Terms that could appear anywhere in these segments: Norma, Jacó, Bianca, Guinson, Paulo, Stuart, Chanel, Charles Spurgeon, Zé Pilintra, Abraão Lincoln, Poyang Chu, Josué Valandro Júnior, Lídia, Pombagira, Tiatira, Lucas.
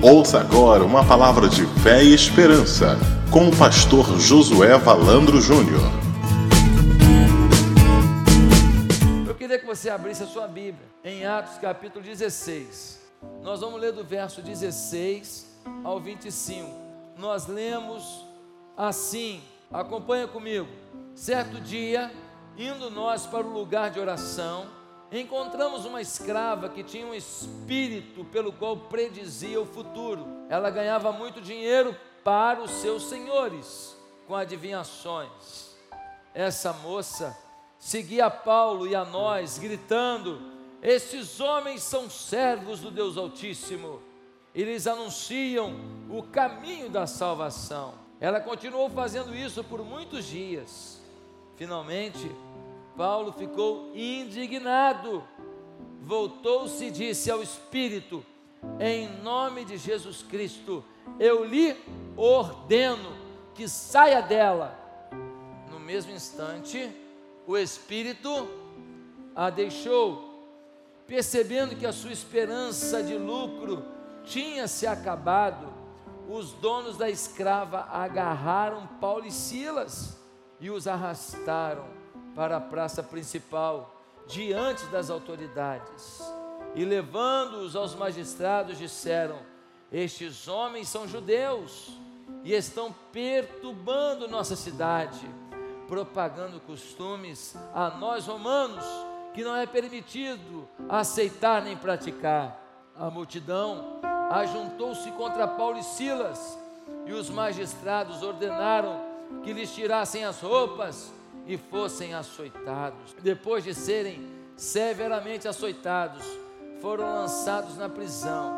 Ouça agora uma palavra de fé e esperança com o pastor Josué Valandro Júnior. Eu queria que você abrisse a sua Bíblia em Atos capítulo 16. Nós vamos ler do verso 16 ao 25. Nós lemos assim, acompanha comigo. Certo dia, indo nós para o lugar de oração, encontramos uma escrava que tinha um espírito pelo qual predizia o futuro. Ela ganhava muito dinheiro para os seus senhores com adivinhações. Essa moça seguia a Paulo e a nós, gritando: "Esses homens são servos do Deus Altíssimo. Eles anunciam o caminho da salvação." Ela continuou fazendo isso por muitos dias. Finalmente, Paulo ficou indignado, voltou-se e disse ao espírito: "Em nome de Jesus Cristo, eu lhe ordeno que saia dela." No mesmo instante, o espírito a deixou. Percebendo que a sua esperança de lucro tinha se acabado, os donos da escrava agarraram Paulo e Silas e os arrastaram para a praça principal, diante das autoridades, e levando-os aos magistrados, disseram: "Estes homens são judeus, e estão perturbando nossa cidade, propagando costumes a nós romanos, que não é permitido aceitar nem praticar." A multidão ajuntou-se contra Paulo e Silas, e os magistrados ordenaram que lhes tirassem as roupas e fossem açoitados. Depois de serem severamente açoitados, foram lançados na prisão.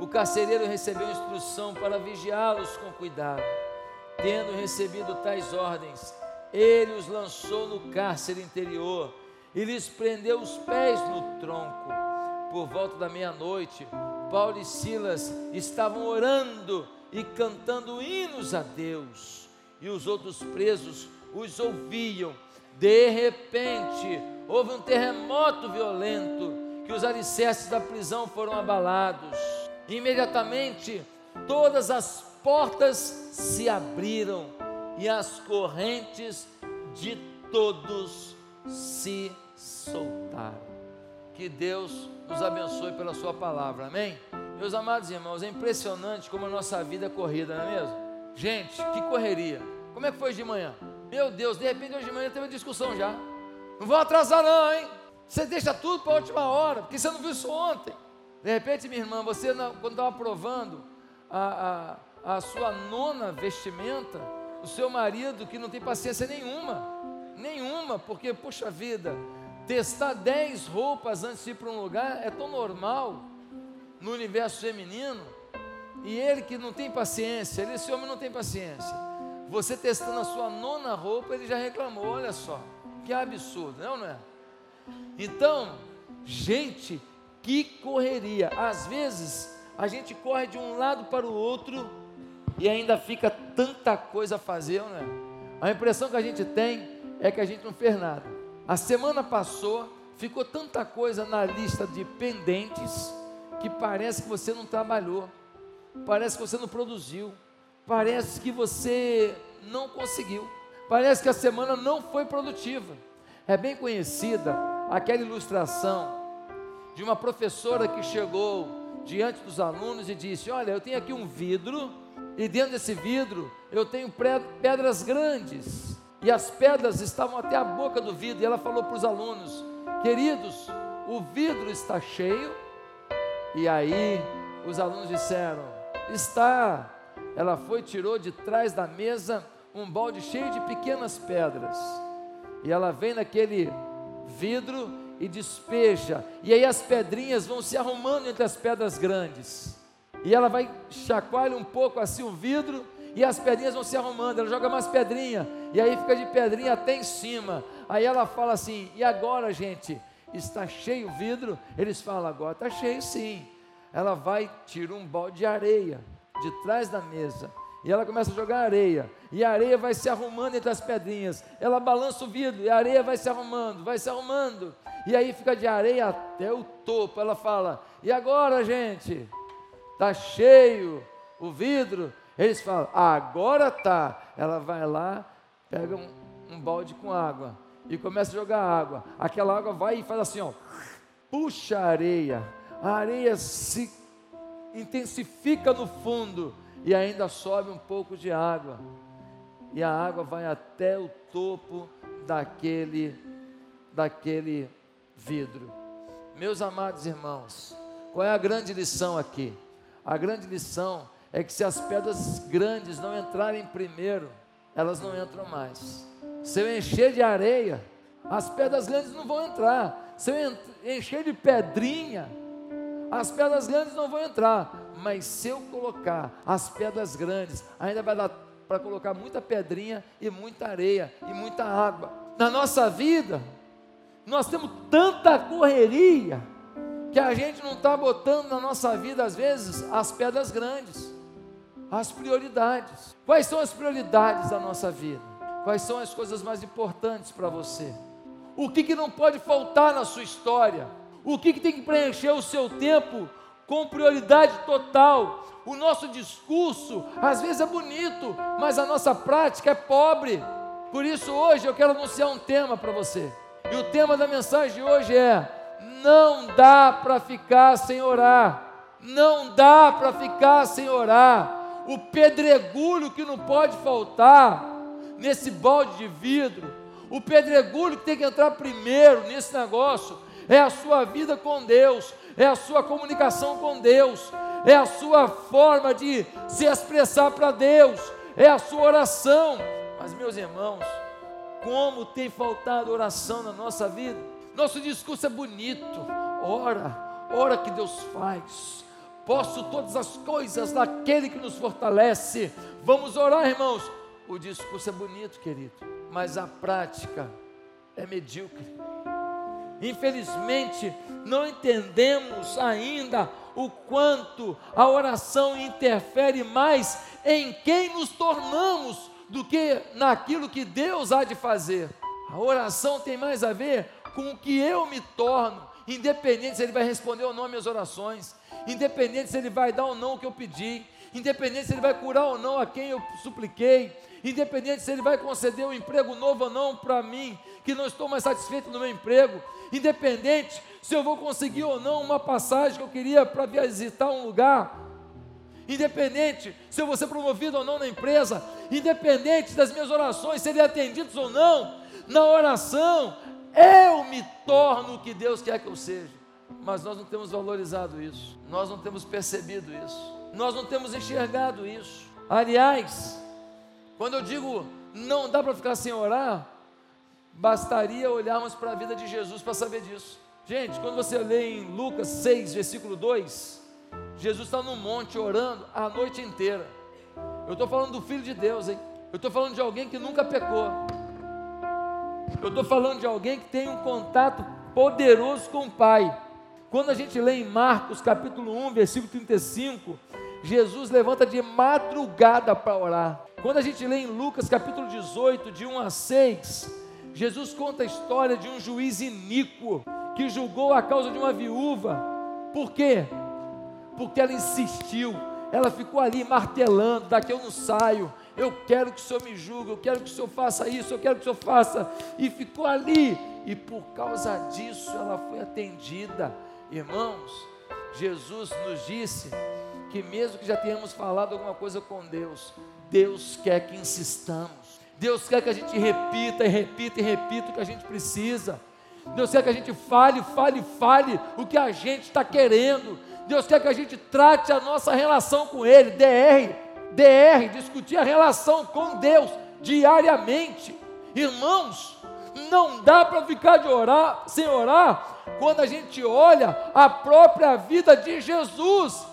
O carcereiro recebeu instrução para vigiá-los com cuidado. Tendo recebido tais ordens, ele os lançou no cárcere interior e lhes prendeu os pés no tronco. Por volta da meia-noite, Paulo e Silas estavam orando e cantando hinos a Deus, e os outros presos os ouviam. De repente, houve um terremoto violento, que os alicerces da prisão foram abalados. Imediatamente, todas as portas se abriram e as correntes de todos se soltaram. Que Deus nos abençoe pela sua palavra, amém? Meus amados irmãos, é impressionante como a nossa vida é corrida, não é mesmo? Gente, que correria! Como é que foi de manhã? Meu Deus, de repente hoje de manhã teve uma discussão já. Não vou atrasar não, hein? Você deixa tudo para a última hora, porque você não viu isso ontem. De repente, minha irmã, você quando estava provando a sua nona vestimenta, o seu marido que não tem paciência nenhuma, porque, puxa vida, testar 10 roupas antes de ir para um lugar é tão normal no universo feminino, e ele que não tem paciência, esse homem não tem paciência. Você testando a sua nona roupa, ele já reclamou, olha só, que absurdo, não é? Então, gente, que correria! Às vezes, a gente corre de um lado para o outro e ainda fica tanta coisa a fazer, não é? A impressão que a gente tem é que a gente não fez nada. A semana passou, ficou tanta coisa na lista de pendentes que parece que você não trabalhou, parece que você não produziu, parece que você não conseguiu, parece que a semana não foi produtiva. É bem conhecida aquela ilustração de uma professora que chegou diante dos alunos e disse: "Olha, eu tenho aqui um vidro, e dentro desse vidro eu tenho pedras grandes", e as pedras estavam até a boca do vidro, e ela falou para os alunos: "Queridos, o vidro está cheio?" E aí os alunos disseram: "Está." Ela foi e tirou de trás da mesa um balde cheio de pequenas pedras, e ela vem naquele vidro e despeja, e aí as pedrinhas vão se arrumando entre as pedras grandes, e ela vai, chacoalha um pouco assim o vidro, e as pedrinhas vão se arrumando, ela joga mais pedrinha, e aí fica de pedrinha até em cima. Aí ela fala assim: "E agora, gente, está cheio o vidro?" Eles falam: "Agora está cheio, sim." Ela vai, tira um balde de areia de trás da mesa, e ela começa a jogar areia, e a areia vai se arrumando entre as pedrinhas. Ela balança o vidro, e a areia vai se arrumando, e aí fica de areia até o topo. Ela fala: "E agora, gente, está cheio o vidro. Eles falam, agora tá. Ela vai lá, pega um balde com água e começa a jogar água. Aquela água vai e faz assim, ó, puxa a areia. A areia se intensifica no fundo e ainda sobe um pouco de água. E a água vai até o topo daquele vidro. Meus amados irmãos, qual é a grande lição aqui? A grande lição é que se as pedras grandes não entrarem primeiro, elas não entram mais. Se eu encher de areia, as pedras grandes não vão entrar. Se eu encher de pedrinha, as pedras grandes não vão entrar. Mas se eu colocar as pedras grandes, ainda vai dar para colocar muita pedrinha e muita areia e muita água. Na nossa vida, nós temos tanta correria que a gente não está botando na nossa vida, às vezes, as pedras grandes, as prioridades. Quais são as prioridades da nossa vida? Quais são as coisas mais importantes para você? O que não pode faltar na sua história? O que tem que preencher o seu tempo com prioridade total? O nosso discurso, às vezes, é bonito, mas a nossa prática é pobre. Por isso, hoje, eu quero anunciar um tema para você. E o tema da mensagem de hoje é: não dá para ficar sem orar. Não dá para ficar sem orar. O pedregulho que não pode faltar nesse balde de vidro, o pedregulho que tem que entrar primeiro nesse negócio, é a sua vida com Deus, é a sua comunicação com Deus, é a sua forma de se expressar para Deus, é a sua oração. Mas, meus irmãos, como tem faltado oração na nossa vida? Nosso discurso é bonito, ora, ora que Deus faz, posso todas as coisas naquele que nos fortalece. Vamos orar, irmãos. O discurso é bonito, querido, mas a prática é medíocre. Infelizmente, não entendemos ainda o quanto a oração interfere mais em quem nos tornamos do que naquilo que Deus há de fazer. A oração tem mais a ver com o que eu me torno, independente se Ele vai responder ou não as minhas orações, independente se Ele vai dar ou não o que eu pedi, independente se Ele vai curar ou não a quem eu supliquei, independente se Ele vai conceder um emprego novo ou não para mim, que não estou mais satisfeito no meu emprego, independente se eu vou conseguir ou não uma passagem que eu queria para visitar um lugar, independente se eu vou ser promovido ou não na empresa, independente das minhas orações serem atendidas ou não. Na oração eu me torno o que Deus quer que eu seja. Mas nós não temos valorizado isso, nós não temos percebido isso, nós não temos enxergado isso. Aliás, quando eu digo não dá para ficar sem orar, bastaria olharmos para a vida de Jesus para saber disso. Gente, quando você lê em Lucas 6, versículo 2, Jesus está no monte orando a noite inteira. Eu estou falando do Filho de Deus, hein? Eu estou falando de alguém que nunca pecou. Eu estou falando de alguém que tem um contato poderoso com o Pai. Quando a gente lê em Marcos capítulo 1, versículo 35, Jesus levanta de madrugada para orar. Quando a gente lê em Lucas capítulo 18, de 1 a 6, Jesus conta a história de um juiz iníquo que julgou a causa de uma viúva. Por quê? Porque ela insistiu, ela ficou ali martelando, daqui eu não saio, eu quero que o Senhor me julgue, eu quero que o Senhor faça isso, eu quero que o Senhor faça, e ficou ali, e por causa disso ela foi atendida. Irmãos, Jesus nos disse que mesmo que já tenhamos falado alguma coisa com Deus, Deus quer que insistamos, Deus quer que a gente repita, e repita, e repita o que a gente precisa. Deus quer que a gente fale, fale, fale o que a gente está querendo. Deus quer que a gente trate a nossa relação com Ele, discutir a relação com Deus diariamente. Irmãos, não dá para ficar sem orar quando a gente olha a própria vida de Jesus.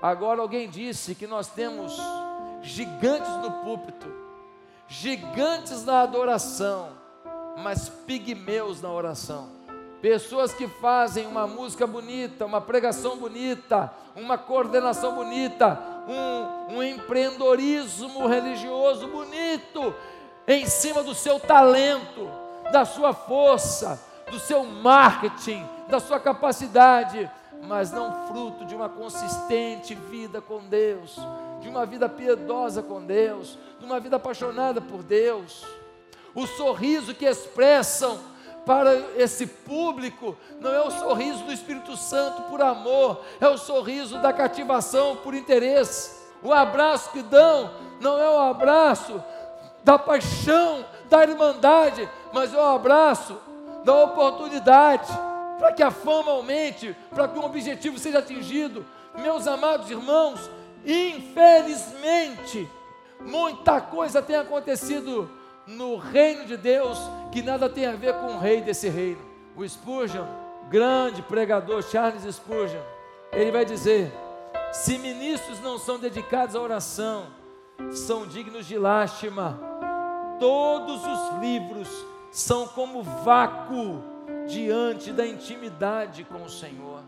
Agora, alguém disse que nós temos gigantes no púlpito, gigantes na adoração, mas pigmeus na oração. Pessoas que fazem uma música bonita, uma pregação bonita, uma coordenação bonita, um empreendedorismo religioso bonito, em cima do seu talento, da sua força, do seu marketing, da sua capacidade, mas não fruto de uma consistente vida com Deus, de uma vida piedosa com Deus, de uma vida apaixonada por Deus. O sorriso que expressam para esse público não é o sorriso do Espírito Santo por amor, é o sorriso da cativação por interesse. O abraço que dão não é o abraço da paixão, da irmandade, mas é o abraço da oportunidade, para que a fama aumente, para que um objetivo seja atingido. Meus amados irmãos, infelizmente, muita coisa tem acontecido no reino de Deus que nada tem a ver com o rei desse reino. O Spurgeon, grande pregador, Charles Spurgeon, ele vai dizer: se ministros não são dedicados à oração, são dignos de lástima. Todos os livros são como vácuo diante da intimidade com o Senhor.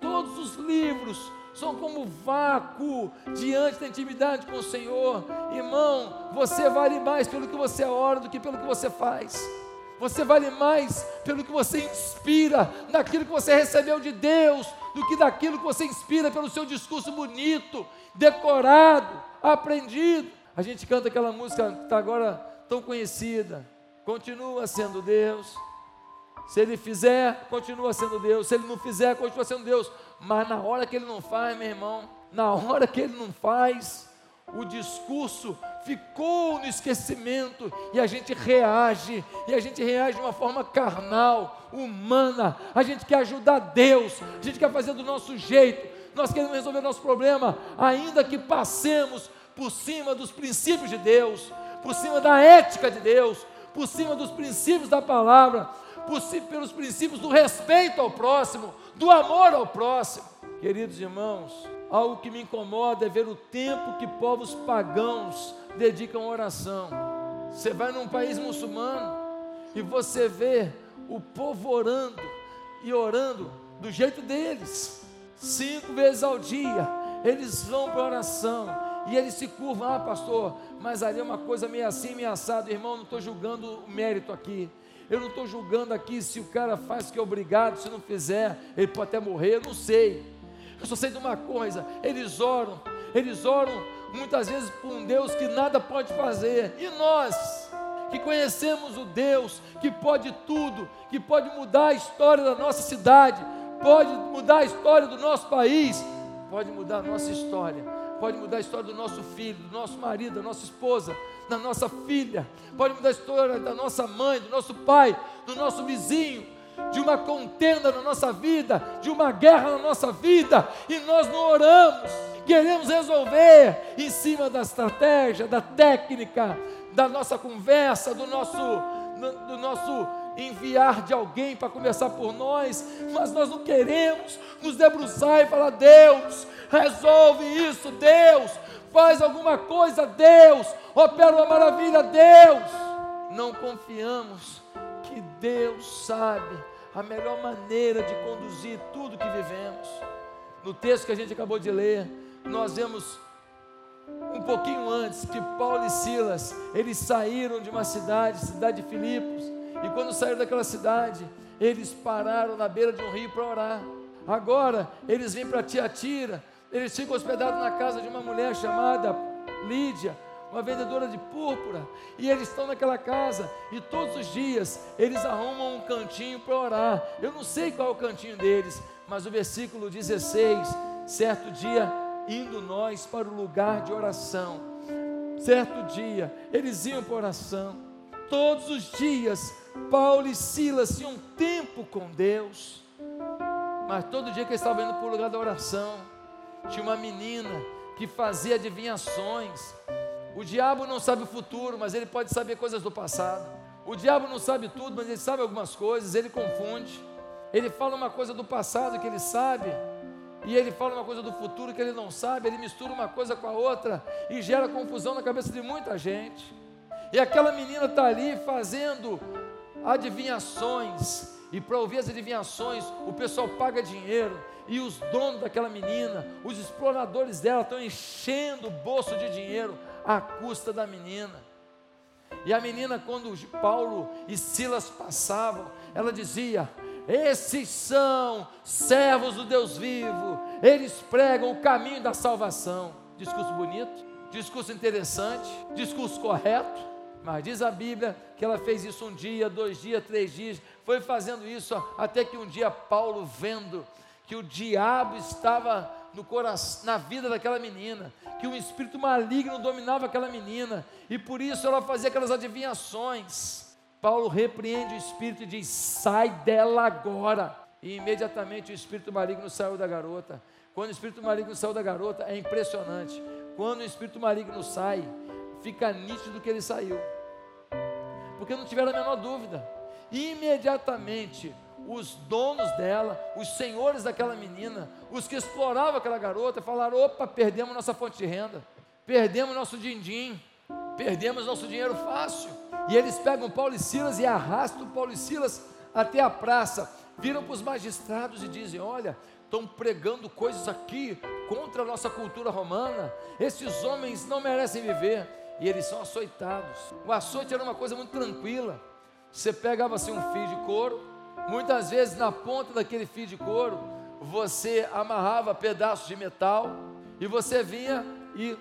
Todos os livros são como vácuo diante da intimidade com o Senhor. Irmão, você vale mais pelo que você ora do que pelo que você faz. Você vale mais pelo que você inspira, daquilo que você recebeu de Deus, do que daquilo que você inspira pelo seu discurso bonito, decorado, aprendido. A gente canta aquela música que está agora tão conhecida: continua sendo Deus. Se Ele fizer, continua sendo Deus. Se Ele não fizer, continua sendo Deus. Mas na hora que Ele não faz, meu irmão, na hora que Ele não faz, o discurso ficou no esquecimento e a gente reage, de uma forma carnal, humana. A gente quer ajudar Deus, a gente quer fazer do nosso jeito, nós queremos resolver nosso problema, ainda que passemos por cima dos princípios de Deus, por cima da ética de Deus, por cima dos princípios da palavra, pelos princípios do respeito ao próximo, do amor ao próximo. Queridos irmãos, algo que me incomoda é ver o tempo que povos pagãos dedicam à oração. Você vai num país muçulmano e você vê o povo orando e orando do jeito deles. 5 vezes ao dia eles vão para a oração e eles se curvam. Ah, pastor, mas ali é uma coisa meio assim, meio assado. Irmão, não estou julgando o mérito aqui. Eu não estou julgando aqui se o cara faz o que é obrigado, se não fizer, ele pode até morrer, eu não sei. Eu só sei de uma coisa: eles oram muitas vezes por um Deus que nada pode fazer. E nós, que conhecemos o Deus que pode tudo, que pode mudar a história da nossa cidade, pode mudar a história do nosso país, pode mudar a nossa história, pode mudar a história do nosso filho, do nosso marido, da nossa esposa, da nossa filha, pode mudar a história da nossa mãe, do nosso pai, do nosso vizinho, de uma contenda na nossa vida, de uma guerra na nossa vida, e nós não oramos. Queremos resolver em cima da estratégia, da técnica, da nossa conversa, do nosso enviar de alguém para conversar por nós, mas nós não queremos nos debruçar e falar: Deus, resolve isso, Deus, faz alguma coisa, Deus, opera uma maravilha, Deus. Não confiamos que Deus sabe a melhor maneira de conduzir tudo que vivemos. No texto que a gente acabou de ler, nós vemos um pouquinho antes que Paulo e Silas, eles saíram de uma cidade de Filipos, e quando saíram daquela cidade, eles pararam na beira de um rio para orar. Agora, eles vêm para Tiatira, eles ficam hospedados na casa de uma mulher chamada Lídia, uma vendedora de púrpura, e eles estão naquela casa, e todos os dias eles arrumam um cantinho para orar. Eu não sei qual é o cantinho deles, mas o versículo 16, certo dia, indo nós para o lugar de oração. Certo dia, eles iam para oração. Todos os dias, Paulo e Silas tinham tempo com Deus, mas todo dia que eles estavam indo para o lugar da oração, tinha uma menina que fazia adivinhações. O diabo não sabe o futuro, mas ele pode saber coisas do passado. O diabo não sabe tudo, mas ele sabe algumas coisas, ele confunde. Ele fala uma coisa do passado que ele sabe, e ele fala uma coisa do futuro que ele não sabe, ele mistura uma coisa com a outra, e gera confusão na cabeça de muita gente. E aquela menina está ali fazendo adivinhações, e para ouvir as adivinhações, o pessoal paga dinheiro, e os donos daquela menina, os exploradores dela, estão enchendo o bolso de dinheiro, à custa da menina. E a menina, quando Paulo e Silas passavam, ela dizia: esses são servos do Deus vivo, eles pregam o caminho da salvação. Discurso bonito, discurso interessante, discurso correto, mas diz a Bíblia que ela fez isso um dia, 2 dias, 3 dias, foi fazendo isso, até que um dia Paulo, vendo que o diabo estava no coração, na vida daquela menina, que um espírito maligno dominava aquela menina, e por isso ela fazia aquelas adivinhações, Paulo repreende o espírito e diz: sai dela agora, e imediatamente o espírito maligno saiu da garota. Quando o espírito maligno saiu da garota, é impressionante, quando o espírito maligno sai, fica nítido que ele saiu, porque não tiveram a menor dúvida, e imediatamente os donos dela, os senhores daquela menina, os que exploravam aquela garota, falaram: opa, perdemos nossa fonte de renda, perdemos nosso din-din, perdemos nosso dinheiro fácil. E eles pegam Paulo e Silas e arrastam Paulo e Silas até a praça, viram para os magistrados e dizem: olha, estão pregando coisas aqui contra a nossa cultura romana, esses homens não merecem viver. E eles são açoitados. O açoite era uma coisa muito tranquila, você pegava assim um fio de couro, muitas vezes na ponta daquele fio de couro, você amarrava pedaços de metal, e você vinha e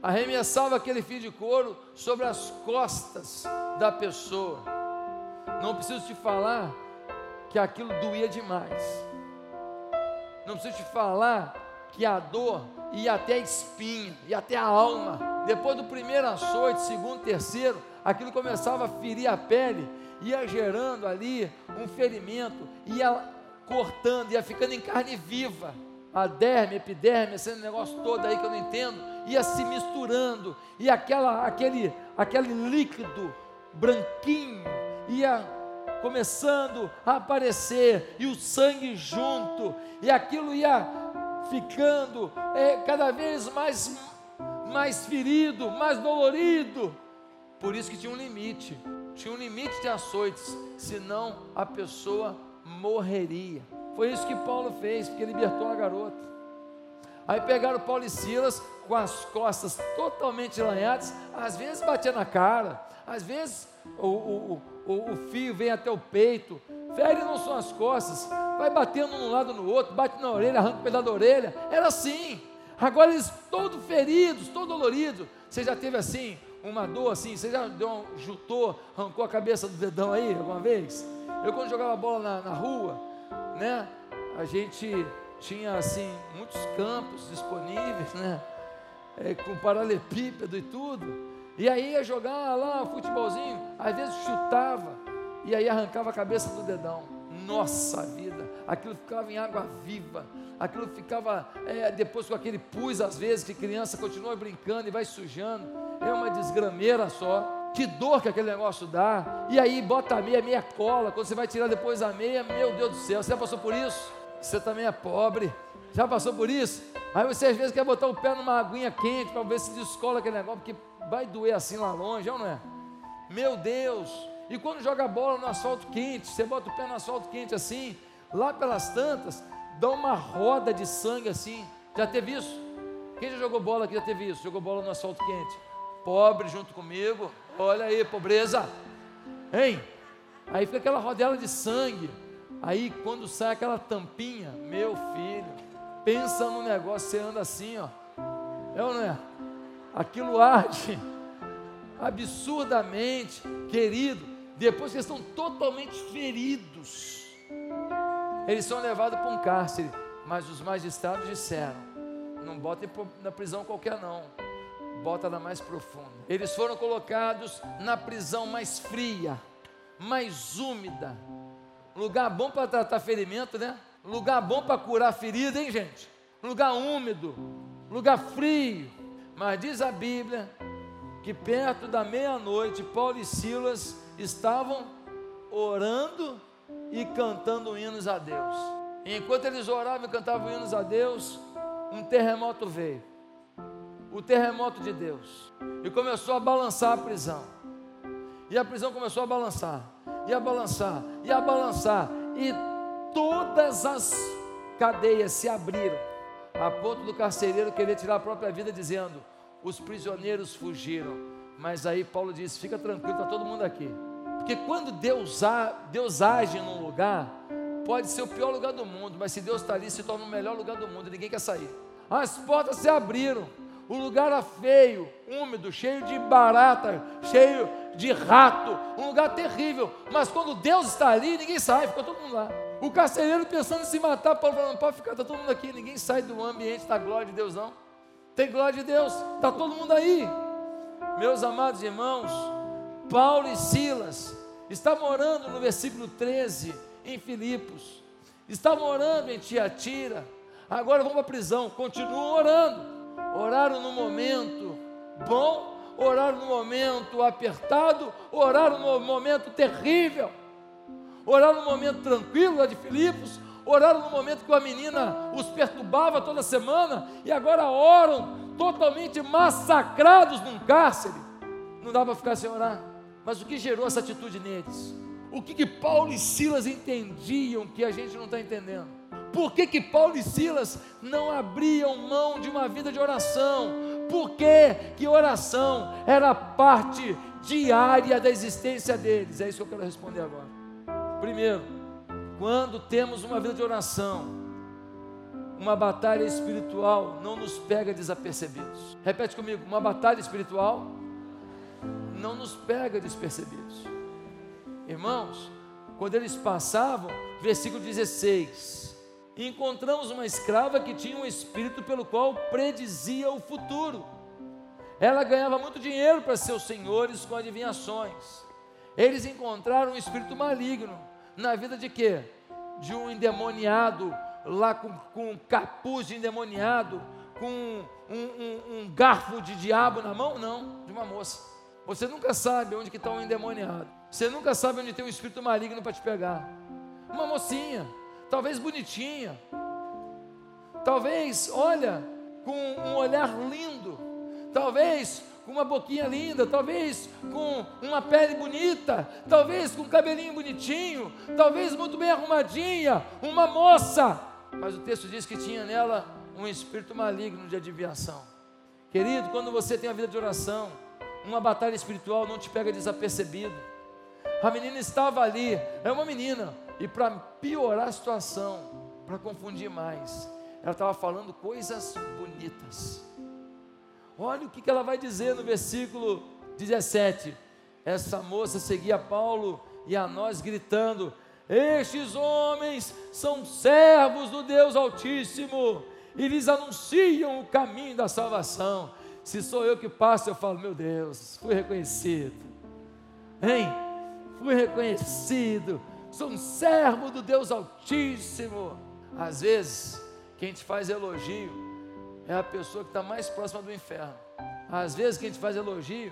arremessava aquele fio de couro sobre as costas da pessoa. Não preciso te falar que aquilo doía demais, não preciso te falar que a dor ia até a espinha, ia até a alma. Depois do primeiro açoite, segundo, terceiro, aquilo começava a ferir a pele, ia gerando ali um ferimento, ia cortando, ia ficando em carne viva, a derme, a epiderme, esse negócio todo aí que eu não entendo, ia se misturando, e aquele líquido branquinho ia começando a aparecer, e o sangue junto, e aquilo ia ficando cada vez mais ferido, mais dolorido. Por isso que tinha um limite de açoites, senão a pessoa morreria. Foi isso que Paulo fez, porque libertou a garota. Aí pegaram Paulo e Silas com as costas totalmente lanhadas, às vezes batia na cara, às vezes o fio vem até o peito, fere não só as costas, vai batendo um lado no outro, bate na orelha, arranca o pedaço da orelha, era assim. Agora eles todos feridos, todos doloridos. Você já teve assim uma dor assim? Você já chutou, arrancou a cabeça do dedão aí alguma vez? Eu, quando jogava bola na rua, né, a gente tinha assim muitos campos disponíveis, né, com paralelepípedo e tudo, e aí ia jogar lá futebolzinho, às vezes chutava, e aí arrancava a cabeça do dedão. Nossa vida, aquilo ficava em água viva, aquilo ficava, depois com aquele pus, às vezes, que criança continua brincando e vai sujando, é uma desgrameira só. Que dor que aquele negócio dá. E aí bota a meia cola, quando você vai tirar depois a meia, meu Deus do céu, você já passou por isso? Você também é pobre, já passou por isso? Aí você às vezes quer botar o pé numa aguinha quente para ver se descola aquele negócio, porque vai doer assim lá longe, ou não é? Meu Deus. E quando joga a bola no asfalto quente, você bota o pé no asfalto quente assim, lá pelas tantas, dá uma roda de sangue assim. Já teve isso? Quem já jogou bola aqui já teve isso? Jogou bola no asfalto quente? Pobre junto comigo, olha aí, pobreza, hein? Aí fica aquela rodela de sangue, aí quando sai aquela tampinha, meu filho, pensa no negócio, você anda assim, ó, é ou não é? Aquilo arde absurdamente, querido. Depois que eles estão totalmente feridos, eles são levados para um cárcere, mas os magistrados disseram: não botem na prisão qualquer não, bota na mais profunda. Eles foram colocados na prisão mais fria, mais úmida, lugar bom para tratar ferimento, né? Lugar bom para curar ferida, hein, gente? Lugar úmido, lugar frio. Mas diz a Bíblia que perto da meia-noite, Paulo e Silas estavam orando e cantando hinos a Deus. E enquanto eles oravam e cantavam hinos a Deus, um terremoto veio, o terremoto de Deus, e começou a balançar a prisão, e a prisão começou a balançar, e a balançar, e a balançar, e todas as cadeias se abriram, a ponto do carcereiro querer tirar a própria vida, dizendo: os prisioneiros fugiram. Mas aí Paulo disse: fica tranquilo, está todo mundo aqui, Porque quando Deus age num lugar, pode ser o pior lugar do mundo, mas se Deus está ali, se torna o melhor lugar do mundo, ninguém quer sair. As portas se abriram, o lugar era feio, úmido, cheio de barata, cheio de rato, um lugar terrível, mas quando Deus está ali, ninguém sai, ficou todo mundo lá. O carcereiro pensando em se matar, Paulo falando, pode ficar, está todo mundo aqui, ninguém sai do ambiente da glória de Deus não, tem glória de Deus, está todo mundo aí. Meus amados irmãos, Paulo e Silas estavam orando no versículo 13, em Filipos, estavam orando em Tiatira, agora vão para a prisão, continuam orando, oraram no momento bom, oraram no momento apertado, oraram no momento terrível, oraram no momento tranquilo lá de Filipos, oraram no momento que a menina os perturbava toda semana, e agora oram totalmente massacrados num cárcere. Não dá para ficar sem orar, mas o que gerou essa atitude neles? O que Paulo e Silas entendiam que a gente não está entendendo? Por que Paulo e Silas não abriam mão de uma vida de oração? Por que oração era parte diária da existência deles? É isso que eu quero responder agora. Primeiro, quando temos uma vida de oração, uma batalha espiritual não nos pega desapercebidos. Repete comigo, uma batalha espiritual não nos pega despercebidos. Irmãos, quando eles passavam, versículo 16, encontramos uma escrava que tinha um espírito pelo qual predizia o futuro. Ela ganhava muito dinheiro para seus senhores com adivinhações. Eles encontraram um espírito maligno na vida de quê? De um endemoniado, lá com um capuz de endemoniado, com um garfo de diabo na mão? Não, de uma moça. Você nunca sabe onde que está um endemoniado. Você nunca sabe onde tem um espírito maligno para te pegar. Uma mocinha, talvez bonitinha, talvez, olha, com um olhar lindo, talvez com uma boquinha linda, talvez com uma pele bonita, talvez com um cabelinho bonitinho, talvez muito bem arrumadinha, uma moça. Mas o texto diz que tinha nela um espírito maligno de adivinhação. Querido, quando você tem a vida de oração, uma batalha espiritual não te pega desapercebido. A menina estava ali, é uma menina, e para piorar a situação, para confundir mais, ela estava falando coisas bonitas. Olha o que ela vai dizer no versículo 17, essa moça seguia Paulo e a nós gritando, estes homens são servos do Deus Altíssimo, e lhes anunciam o caminho da salvação. Se sou eu que passo, eu falo, meu Deus, fui reconhecido, hein? Fui reconhecido, sou um servo do Deus Altíssimo. Às vezes, quem te faz elogio é a pessoa que está mais próxima do inferno. Às vezes, quem te faz elogio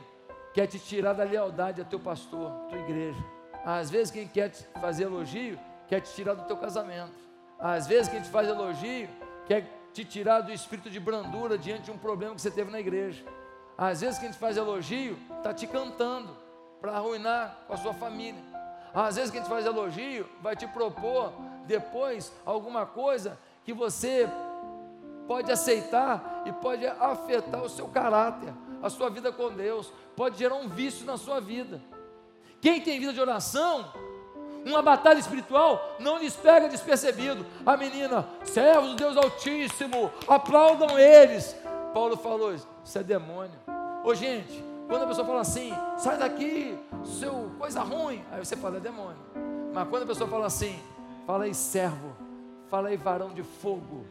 quer te tirar da lealdade a teu pastor, tua igreja. Às vezes, quem quer te fazer elogio quer te tirar do teu casamento. Às vezes, quem te faz elogio quer te tirar do espírito de brandura diante de um problema que você teve na igreja. Às vezes, quem te faz elogio está te cantando para arruinar com a sua família. Às vezes quem te faz elogio vai te propor depois alguma coisa que você pode aceitar e pode afetar o seu caráter, a sua vida com Deus, pode gerar um vício na sua vida. Quem tem vida de oração, uma batalha espiritual não lhes pega despercebido. A menina, servos do Deus Altíssimo, aplaudam eles. Paulo falou, isso é demônio. Ô gente, quando a pessoa fala assim, sai daqui, seu coisa ruim, aí você fala, é demônio. Mas quando a pessoa fala assim, fala aí servo, fala aí varão de fogo,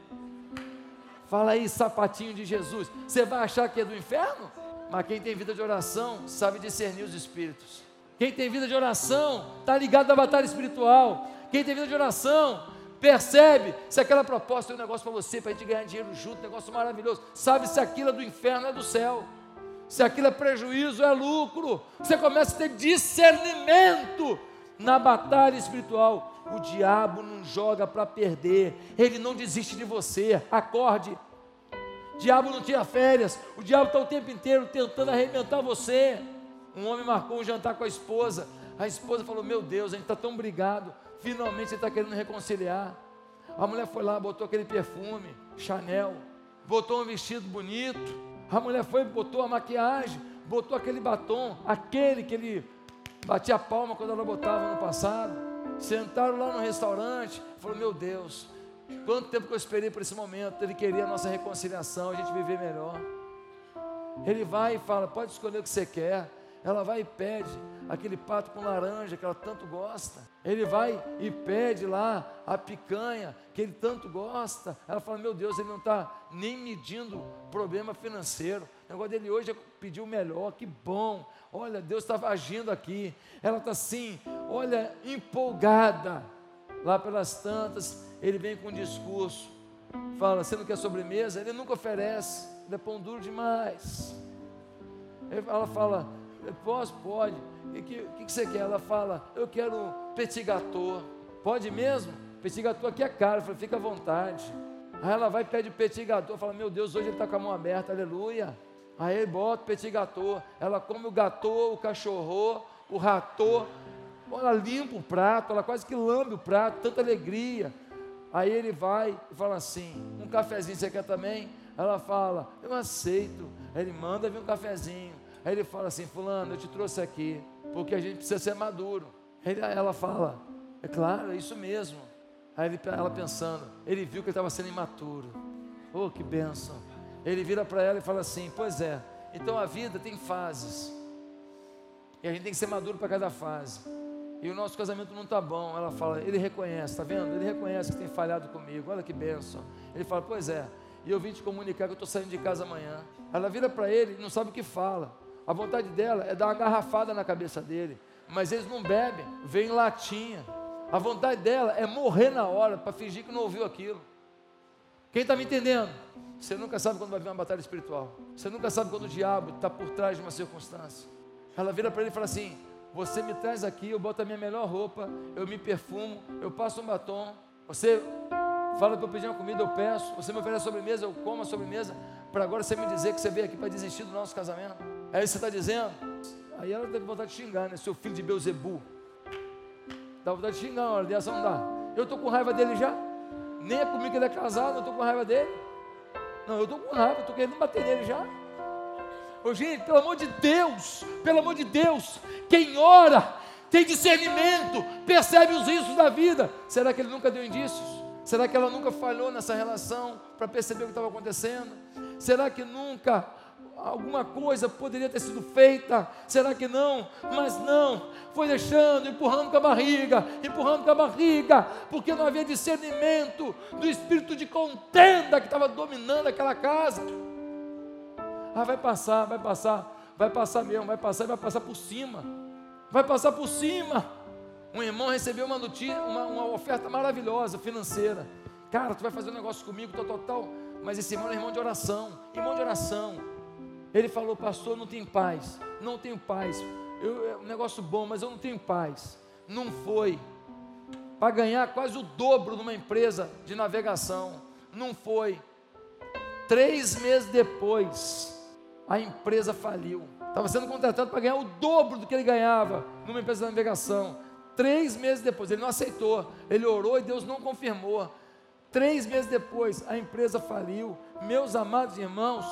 fala aí sapatinho de Jesus, você vai achar que é do inferno? Mas quem tem vida de oração, sabe discernir os espíritos. Quem tem vida de oração, está ligado à batalha espiritual. Quem tem vida de oração, percebe se aquela proposta é um negócio para você, para a gente ganhar dinheiro junto, negócio maravilhoso, sabe se aquilo é do inferno, é do céu. Se aquilo é prejuízo, é lucro. Você começa a ter discernimento na batalha espiritual. O diabo não joga para perder, ele não desiste de você. Acorde. O diabo não tira férias, o diabo está o tempo inteiro tentando arrebentar você. Um homem marcou um jantar com a esposa. A esposa falou, meu Deus, a gente está tão brigado, finalmente você está querendo reconciliar. A mulher foi lá, botou aquele perfume Chanel, botou um vestido bonito. A mulher foi, botou a maquiagem, botou aquele batom, aquele que ele Batia a palma quando ela botava no passado. Sentaram lá no restaurante. Falaram, meu Deus, quanto tempo que eu esperei por esse momento. Ele queria a nossa reconciliação, a gente viver melhor. Ele vai e fala, pode escolher o que você quer. Ela vai e pede aquele pato com laranja que ela tanto gosta. Ele vai e pede lá a picanha que ele tanto gosta. Ela fala, meu Deus, ele não está nem medindo problema financeiro. O negócio dele hoje é pedir o melhor, que bom. Olha, Deus está agindo aqui. Ela está assim, olha, empolgada. Lá pelas tantas, ele vem com um discurso. Fala, você não quer sobremesa? Ele nunca oferece, ele é pão duro demais. Ela fala, posso? Pode. O que você quer? Ela fala, eu quero petit gâteau. Pode mesmo? Petit gâteau aqui é caro. Eu falei, fica à vontade. Aí ela vai e pede petit gâteau. Fala, meu Deus, hoje ele está com a mão aberta, aleluia. Aí ele bota o petit gâteau. Ela come o gâteau, o cachorro, o ratô. Ela limpa o prato, ela quase que lambe o prato, tanta alegria. Aí ele vai e fala assim, um cafezinho você quer também? Ela fala, eu aceito. Aí ele manda vir um cafezinho. Aí ele fala assim, fulano, eu te trouxe aqui, porque a gente precisa ser maduro. Ela fala, é claro, é isso mesmo. Aí ela pensando, ele viu que ele estava sendo imaturo. Oh, que bênção. Ele vira para ela e fala assim, pois é, então a vida tem fases. E a gente tem que ser maduro para cada fase. E o nosso casamento não está bom. Ela fala, ele reconhece, está vendo? Ele reconhece que tem falhado comigo, olha que bênção. Ele fala, pois é, e eu vim te comunicar que eu estou saindo de casa amanhã. Ela vira para ele e não sabe o que fala. A vontade dela é dar uma garrafada na cabeça dele, mas eles não bebem, vem latinha. A vontade dela é morrer na hora, para fingir que não ouviu aquilo. Quem está me entendendo? Você nunca sabe quando vai vir uma batalha espiritual. Você nunca sabe quando o diabo está por trás de uma circunstância. Ela vira para ele e fala assim, você me traz aqui, eu boto a minha melhor roupa, eu me perfumo, eu passo um batom, você fala que eu pedi uma comida, eu peço, você me oferece a sobremesa, eu como a sobremesa, para agora você me dizer que você veio aqui para desistir do nosso casamento. É isso que você está dizendo? Aí ela dá vontade de xingar, né? Seu filho de Beuzebu. Dá vontade de xingar, olha, dessa não dá. Eu estou com raiva dele já. Nem é comigo que ele é casado, eu estou com raiva dele. Não, eu estou com raiva, eu estou querendo bater nele já. Ô, gente, pelo amor de Deus, quem ora, tem discernimento, percebe os riscos da vida. Será que ele nunca deu indícios? Será que ela nunca falhou nessa relação para perceber o que estava acontecendo? Será que nunca... alguma coisa poderia ter sido feita, será que não? Mas não, foi deixando, empurrando com a barriga, porque não havia discernimento do espírito de contenda que estava dominando aquela casa. Ah, vai passar por cima, um irmão recebeu uma notícia, uma oferta maravilhosa, financeira. Cara, tu vai fazer um negócio comigo, tal, mas esse irmão é irmão de oração, ele falou, pastor, não tenho paz, é um negócio bom, mas eu não tenho paz. Não foi, para ganhar quase o dobro numa empresa de navegação, não foi. 3 meses depois, a empresa faliu, estava sendo contratado para ganhar o dobro do que ele ganhava numa empresa de navegação. 3 meses depois, ele não aceitou, ele orou e Deus não confirmou. 3 meses depois, a empresa faliu. Meus amados irmãos,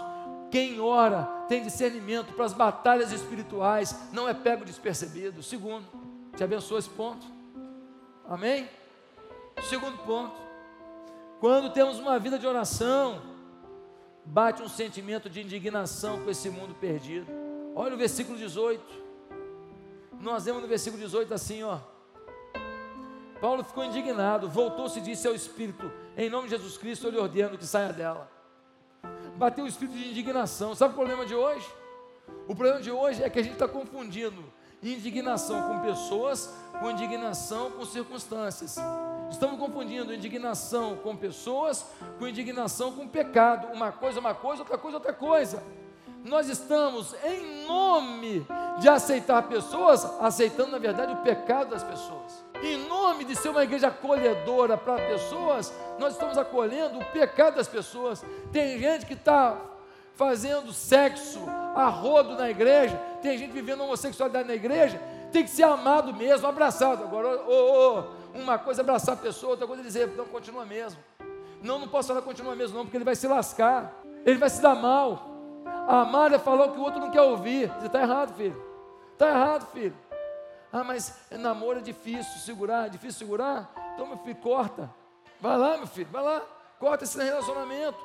quem ora tem discernimento para as batalhas espirituais, não é pego despercebido. Segundo, te abençoa esse ponto, amém? Segundo ponto, quando temos uma vida de oração, bate um sentimento de indignação com esse mundo perdido. Olha o versículo 18, nós vemos no versículo 18 assim, ó, Paulo ficou indignado, voltou-se e disse ao Espírito, em nome de Jesus Cristo eu lhe ordeno que saia dela. Bateu o espírito de indignação. Sabe o problema de hoje? O problema de hoje é que a gente está confundindo indignação com pessoas, com indignação com circunstâncias. Estamos confundindo indignação com pessoas, com indignação com pecado. Uma coisa, outra coisa, outra coisa. Nós estamos, em nome de aceitar pessoas, aceitando na verdade o pecado das pessoas. Em nome de ser uma igreja acolhedora para pessoas, nós estamos acolhendo o pecado das pessoas. Tem gente que está fazendo sexo a rodo na igreja, tem gente vivendo homossexualidade na igreja, tem que ser amado mesmo, abraçado. Agora, uma coisa é abraçar a pessoa, outra coisa é dizer, não, continua mesmo. Não posso falar continua mesmo não, porque ele vai se lascar, ele vai se dar mal. Amar é falar o que o outro não quer ouvir. Você está errado, filho. Ah, mas namoro é difícil segurar, Então, meu filho, corta. Vai lá, meu filho, vai lá. Corta esse relacionamento.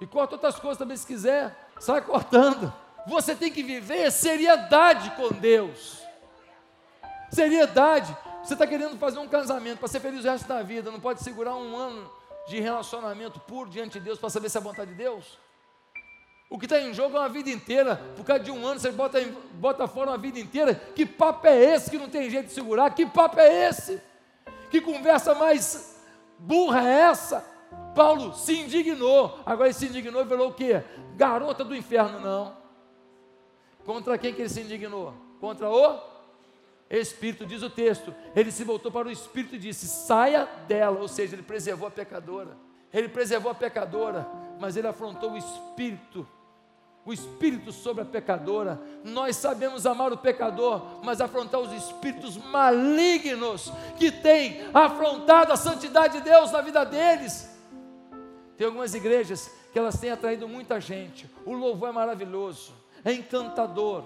E corta outras coisas também se quiser. Sai cortando. Você tem que viver seriedade com Deus. Seriedade. Você está querendo fazer um casamento para ser feliz o resto da vida. Não pode segurar um ano de relacionamento puro diante de Deus para saber se é a vontade de Deus. O que está em jogo é uma vida inteira. Por causa de um ano você bota fora uma vida inteira. Que papo é esse que não tem jeito de segurar? Que papo é esse? Que conversa mais burra é essa? Paulo se indignou. Agora ele se indignou e falou o quê? Garota do inferno, não. Contra quem que ele se indignou? Contra o Espírito, diz o texto. Ele se voltou para o Espírito e disse: saia dela. Ou seja, ele preservou a pecadora. Mas ele afrontou o Espírito. O Espírito sobre a pecadora. Nós sabemos amar o pecador, mas afrontar os espíritos malignos que têm afrontado a santidade de Deus na vida deles. Tem algumas igrejas que elas têm atraído muita gente. O louvor é maravilhoso, é encantador.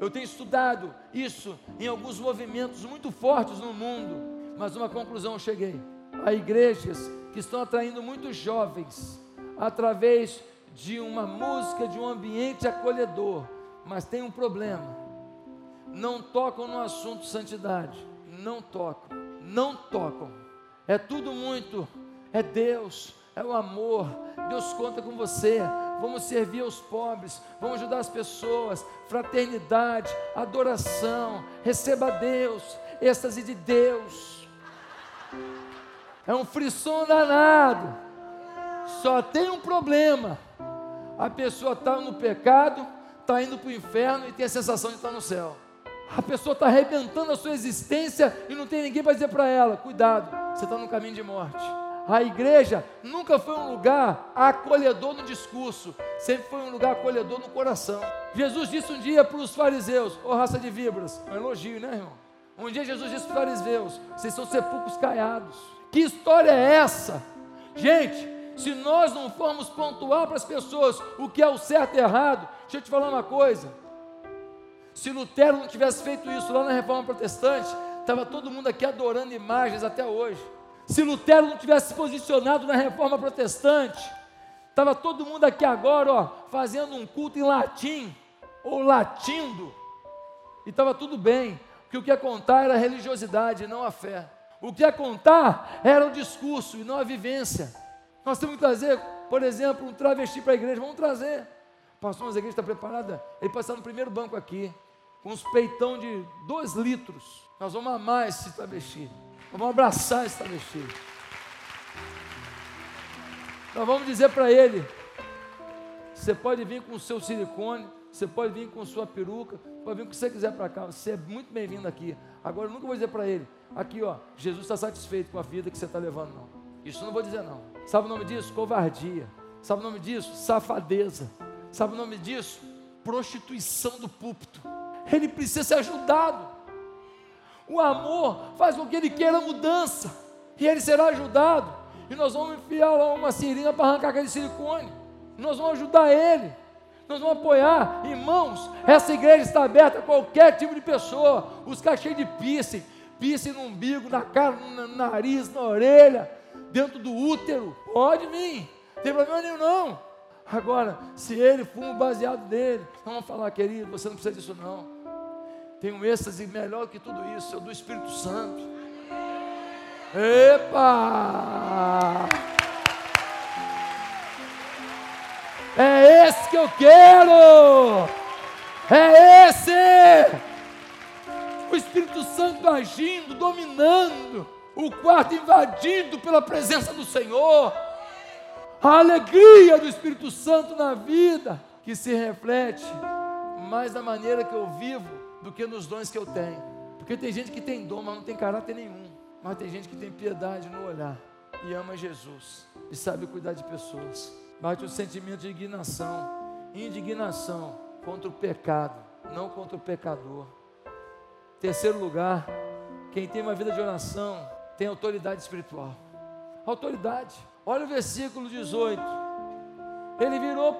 Eu tenho estudado isso em alguns movimentos muito fortes no mundo, mas uma conclusão eu cheguei. Há igrejas que estão atraindo muitos jovens através de uma música, de um ambiente acolhedor, mas tem um problema: não tocam no assunto santidade, não tocam, é tudo muito, é Deus, é o amor, Deus conta com você, vamos servir aos pobres, vamos ajudar as pessoas, fraternidade, adoração, receba a Deus, êxtase de Deus, é um frisson danado. Só tem um problema: a pessoa está no pecado, está indo para o inferno e tem a sensação de estar no céu. A pessoa está arrebentando a sua existência e não tem ninguém para dizer para ela: cuidado, você está no caminho de morte. A igreja nunca foi um lugar acolhedor no discurso, sempre foi um lugar acolhedor no coração. Jesus disse um dia para os fariseus: ô raça de víboras, é um elogio, né, irmão? Um dia Jesus disse para os fariseus: vocês são sepulcros caiados. Que história é essa? Gente, se nós não formos pontuar para as pessoas o que é o certo e errado, deixa eu te falar uma coisa: se Lutero não tivesse feito isso lá na Reforma Protestante, estava todo mundo aqui adorando imagens até hoje. Se Lutero não tivesse se posicionado na Reforma Protestante, estava todo mundo aqui agora, ó, fazendo um culto em latim, ou latindo, e estava tudo bem, porque o que ia contar era a religiosidade, não a fé. O que ia contar era o discurso e não a vivência. Nós temos que trazer, por exemplo, um travesti para a igreja. Vamos trazer. O pastor da igreja está preparada? Ele passa no primeiro banco aqui, com uns peitão de 2 litros. Nós vamos amar esse travesti. Vamos abraçar esse travesti. Nós vamos dizer para ele: você pode vir com o seu silicone, você pode vir com sua peruca, pode vir com o que você quiser para cá. Você é muito bem-vindo aqui. Agora eu nunca vou dizer para ele: aqui, ó, Jesus está satisfeito com a vida que você está levando, não. Isso eu não vou dizer, não. Sabe o nome disso? Covardia. Sabe o nome disso? Safadeza. Sabe o nome disso? Prostituição do púlpito. Ele precisa ser ajudado. O amor faz com que ele queira mudança, e ele será ajudado. E nós vamos enfiar lá uma seringa para arrancar aquele silicone. Nós vamos ajudar ele, nós vamos apoiar. Irmãos, essa igreja está aberta a qualquer tipo de pessoa. Os caras cheios de piercing no umbigo, na cara, no nariz, na orelha, dentro do útero, pode vir, não tem problema nenhum, não. Agora, se ele fuma o baseado dele, nós vamos falar: querido, você não precisa disso, não. Tem um êxtase melhor que tudo isso, é o do Espírito Santo. Epa! É esse que eu quero! É esse! O Espírito Santo agindo, dominando, o quarto invadido pela presença do Senhor, a alegria do Espírito Santo na vida, que se reflete mais na maneira que eu vivo do que nos dons que eu tenho. Porque tem gente que tem dom, mas não tem caráter nenhum. Mas tem gente que tem piedade no olhar e ama Jesus e sabe cuidar de pessoas. Bate um sentimento de indignação contra o pecado, não contra o pecador. Terceiro lugar, quem tem uma vida de oração tem autoridade espiritual. Autoridade. Olha o versículo 18. Ele virou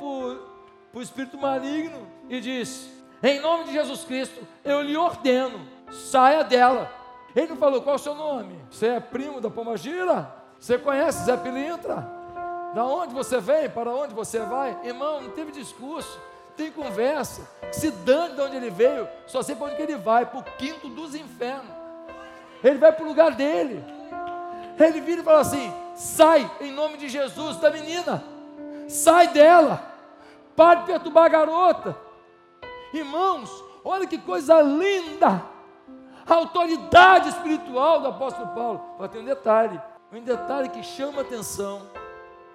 para o espírito maligno e disse: em nome de Jesus Cristo, eu lhe ordeno, saia dela. Ele não falou, qual é o seu nome? Você é primo da Pombagira? Você conhece Zé Pilintra? Da onde você vem? Para onde você vai? Irmão, não teve discurso, tem conversa, se dane de onde ele veio, só sei para onde que ele vai, para o quinto dos infernos. Ele vai para o lugar dele. Ele vira e fala assim, sai em nome de Jesus da menina, sai dela, para de perturbar a garota. Irmãos, olha que coisa linda, a autoridade espiritual do apóstolo Paulo. Mas tem um detalhe que chama a atenção,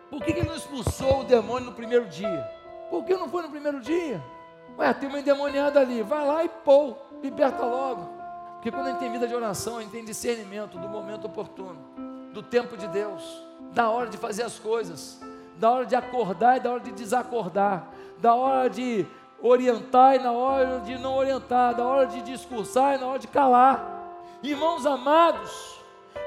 por que ele não expulsou o demônio no primeiro dia? Por que não foi no primeiro dia? Ué, tem uma endemoniada ali, vai lá e pô, liberta logo, porque quando a gente tem vida de oração, a gente tem discernimento do momento oportuno, do tempo de Deus, da hora de fazer as coisas, da hora de acordar e da hora de desacordar, da hora de orientar e na hora de não orientar, da hora de discursar e na hora de calar. Irmãos amados,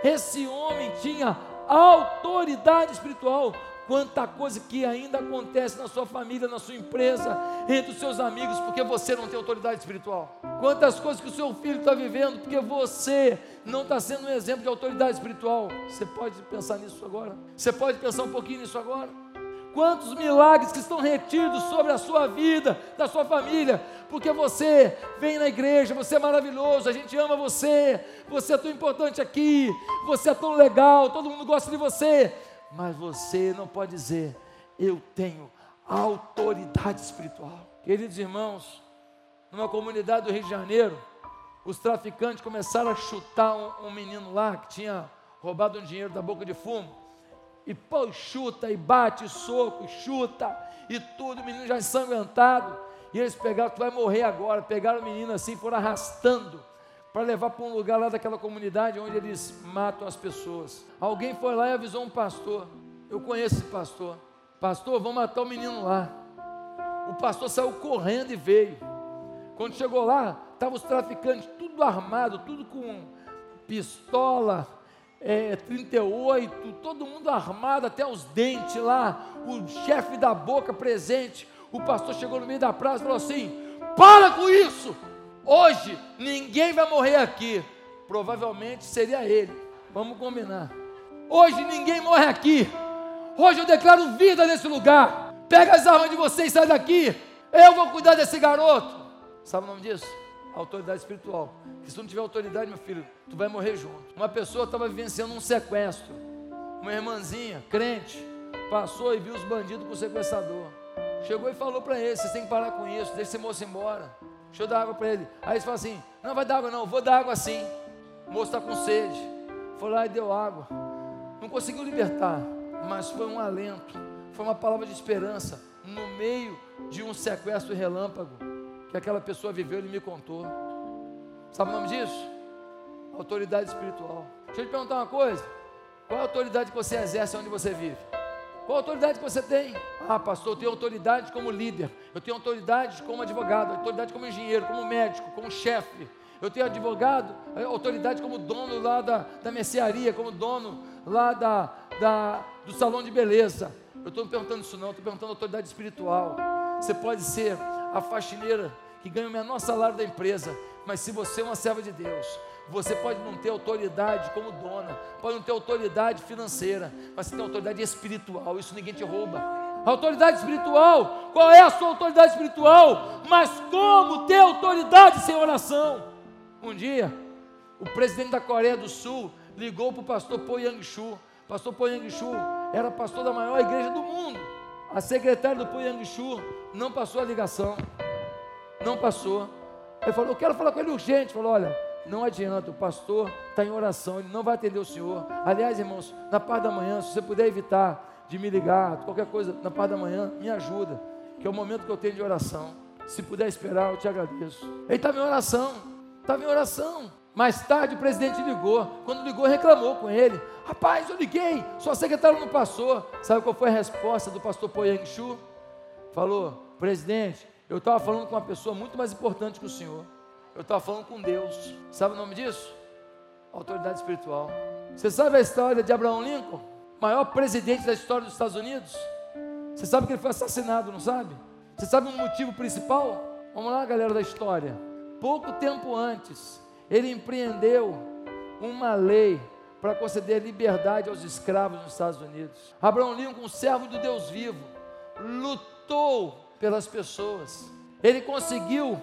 esse homem tinha autoridade espiritual. Quanta coisa que ainda acontece na sua família, na sua empresa, entre os seus amigos, porque você não tem autoridade espiritual. Quantas coisas que o seu filho está vivendo, porque você não está sendo um exemplo de autoridade espiritual. Você pode pensar nisso agora? Você pode pensar um pouquinho nisso agora? Quantos milagres que estão retidos sobre a sua vida, da sua família, porque você vem na igreja, você é maravilhoso, a gente ama você, você é tão importante aqui, você é tão legal, todo mundo gosta de você, mas você não pode dizer, eu tenho autoridade espiritual. Queridos irmãos, numa comunidade do Rio de Janeiro, os traficantes começaram a chutar um menino lá, que tinha roubado um dinheiro da boca de fumo, e pô, chuta, e bate, e soco, e chuta, e tudo, o menino já ensanguentado, e eles pegaram, tu vai morrer agora, pegaram o menino assim, foram arrastando, para levar para um lugar lá daquela comunidade, onde eles matam as pessoas. Alguém foi lá e avisou um pastor, eu conheço esse pastor, pastor, vamos matar o menino lá. O pastor saiu correndo e veio, quando chegou lá, estavam os traficantes, tudo armado, tudo com pistola, 38, todo mundo armado até os dentes lá, o chefe da boca presente. O pastor chegou no meio da praça e falou assim, para com isso, hoje ninguém vai morrer aqui. Provavelmente seria ele, vamos combinar, hoje ninguém morre aqui, hoje eu declaro vida nesse lugar, pega as armas de vocês e sai daqui, eu vou cuidar desse garoto. Sabe o nome disso? Autoridade espiritual. Se tu não tiver autoridade, meu filho, tu vai morrer junto. Uma pessoa estava vivenciando um sequestro, uma irmãzinha, crente, passou e viu os bandidos com o sequestrador, chegou e falou para ele, vocês têm que parar com isso, deixa esse moço embora, deixa eu dar água para ele. Aí eles falaram assim, não vai dar água não, vou dar água sim, o moço está com sede, foi lá e deu água, não conseguiu libertar, mas foi um alento, foi uma palavra de esperança, no meio de um sequestro relâmpago, que aquela pessoa viveu, ele me contou. Sabe o nome disso? Autoridade espiritual. Deixa eu te perguntar uma coisa, qual a autoridade que você exerce onde você vive? Qual a autoridade que você tem? Ah pastor, eu tenho autoridade como líder, eu tenho autoridade como advogado, autoridade como engenheiro, como médico, como chefe, eu tenho advogado, autoridade como dono lá da mercearia, como dono lá do salão de beleza. Eu estou perguntando isso não, estou perguntando autoridade espiritual. Você pode ser a faxineira que ganha o menor salário da empresa, mas se você é uma serva de Deus, você pode não ter autoridade como dona, pode não ter autoridade financeira, mas você tem autoridade espiritual, isso ninguém te rouba. Autoridade espiritual, qual é a sua autoridade espiritual? Mas como ter autoridade sem oração? Um dia, o presidente da Coreia do Sul ligou para o pastor Poyang Chu. Pastor Poyang Chu era pastor da maior igreja do mundo. A secretária do Poyang Chu não passou a ligação, não passou. Ele falou, eu quero falar com ele urgente. Falou, olha, não adianta, o pastor está em oração, ele não vai atender o senhor. Aliás, irmãos, na parte da manhã, se você puder evitar de me ligar, qualquer coisa, na parte da manhã, me ajuda, que é o momento que eu tenho de oração. Se puder esperar, eu te agradeço. Ele estava em oração. Mais tarde o presidente ligou, quando ligou reclamou com ele, rapaz eu liguei, sua secretária não passou. Sabe qual foi a resposta do pastor Poyang Chu? Falou, presidente, eu estava falando com uma pessoa muito mais importante que o senhor, eu estava falando com Deus. Sabe o nome disso? Autoridade espiritual. Você sabe a história de Abraão Lincoln, maior presidente da história dos Estados Unidos? Você sabe que ele foi assassinado, não sabe? Você sabe o motivo principal? Vamos lá galera da história, pouco tempo antes Ele empreendeu uma lei para conceder liberdade aos escravos nos Estados Unidos. Abraão Lincoln, um servo do Deus vivo, lutou pelas pessoas. Ele conseguiu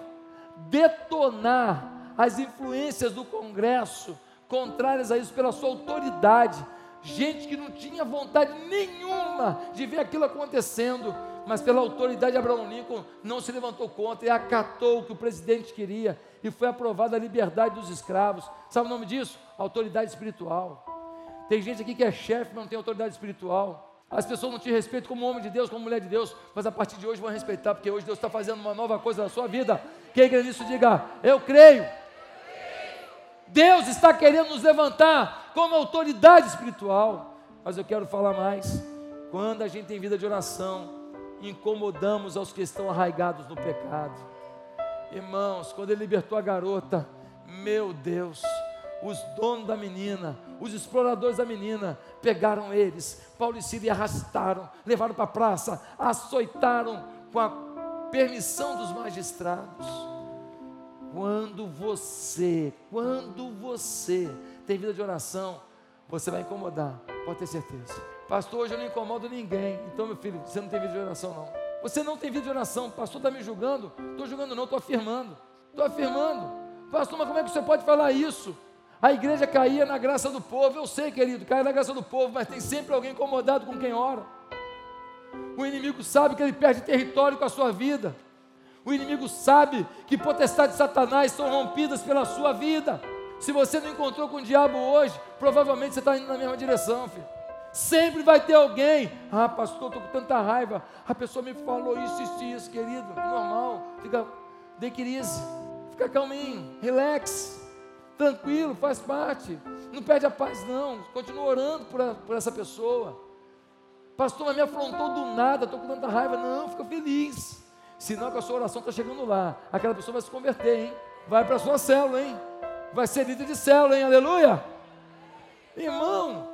detonar as influências do Congresso contrárias a isso pela sua autoridade. Gente que não tinha vontade nenhuma de ver aquilo acontecendo, mas pela autoridade, Abraão Lincoln não se levantou contra e acatou o que o presidente queria, e foi aprovada a liberdade dos escravos. Sabe o nome disso? Autoridade espiritual. Tem gente aqui que é chefe, mas não tem autoridade espiritual. As pessoas não te respeitam como homem de Deus, como mulher de Deus, mas a partir de hoje vão respeitar, porque hoje Deus está fazendo uma nova coisa na sua vida. Quem crê nisso, diga, eu creio. Deus está querendo nos levantar como autoridade espiritual. Mas eu quero falar mais. Quando a gente tem vida de oração, incomodamos aos que estão arraigados no pecado. Irmãos, quando ele libertou a garota, meu Deus, os donos da menina, os exploradores da menina, pegaram eles, Paulo e Síria, arrastaram, levaram para a praça, açoitaram com a permissão dos magistrados. Quando você tem vida de oração, você vai incomodar, pode ter certeza. Pastor, hoje eu não incomodo ninguém. Então, meu filho, você não tem vida de oração, não. Você não tem vida de oração. Pastor, está me julgando? Estou julgando não, estou afirmando. Pastor, mas como é que você pode falar isso? A igreja caía na graça do povo. Eu sei, querido, caía na graça do povo, mas tem sempre alguém incomodado com quem ora. O inimigo sabe que ele perde território com a sua vida. O inimigo sabe que potestades de Satanás são rompidas pela sua vida. Se você não encontrou com o diabo hoje, provavelmente você está indo na mesma direção, filho. Sempre vai ter alguém. Ah, pastor, estou com tanta raiva. A pessoa me falou isso e isso, querido. Normal, fica de crise. Fica calminho, relax, tranquilo, faz parte. Não perde a paz, não. Continua orando por essa pessoa. Pastor, mas me afrontou do nada, estou com tanta raiva. Não, fica feliz. Sinal que a sua oração está chegando lá. Aquela pessoa vai se converter, hein? Vai para a sua célula, hein? Vai ser líder de célula, hein? Aleluia! Irmão,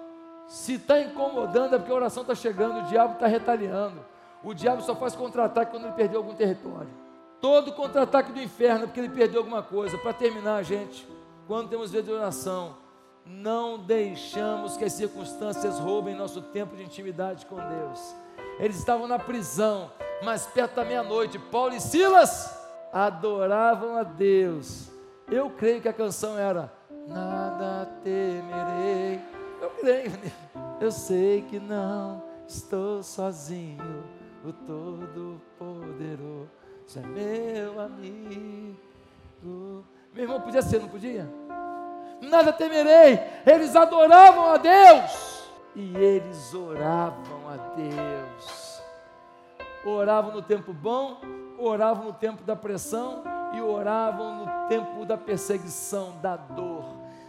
se está incomodando é porque a oração está chegando, o diabo está retaliando. O diabo só faz contra-ataque quando ele perdeu algum território. Todo contra-ataque do inferno é porque ele perdeu alguma coisa. Para terminar, gente, quando temos vida de oração, não deixamos que as circunstâncias roubem nosso tempo de intimidade com Deus. Eles estavam na prisão, mas perto da meia-noite, Paulo e Silas adoravam a Deus. Eu creio que a canção era Nada Temerei. Eu creio nele. Eu sei que não estou sozinho, o Todo-Poderoso é meu amigo. Meu irmão, podia ser, não podia? Nada temerei. Eles adoravam a Deus e eles oravam a Deus. Oravam no tempo bom, oravam no tempo da pressão e oravam no tempo da perseguição, da dor.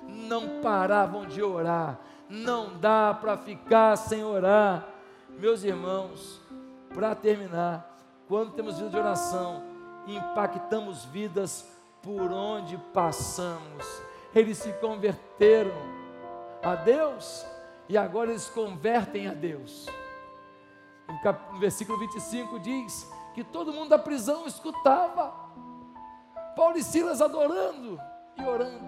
Não paravam de orar. Não dá para ficar sem orar. Meus irmãos, para terminar, quando temos vida de oração, impactamos vidas por onde passamos. Eles se converteram a Deus e agora eles convertem a Deus. No versículo 25 diz que todo mundo da prisão escutava Paulo e Silas adorando e orando.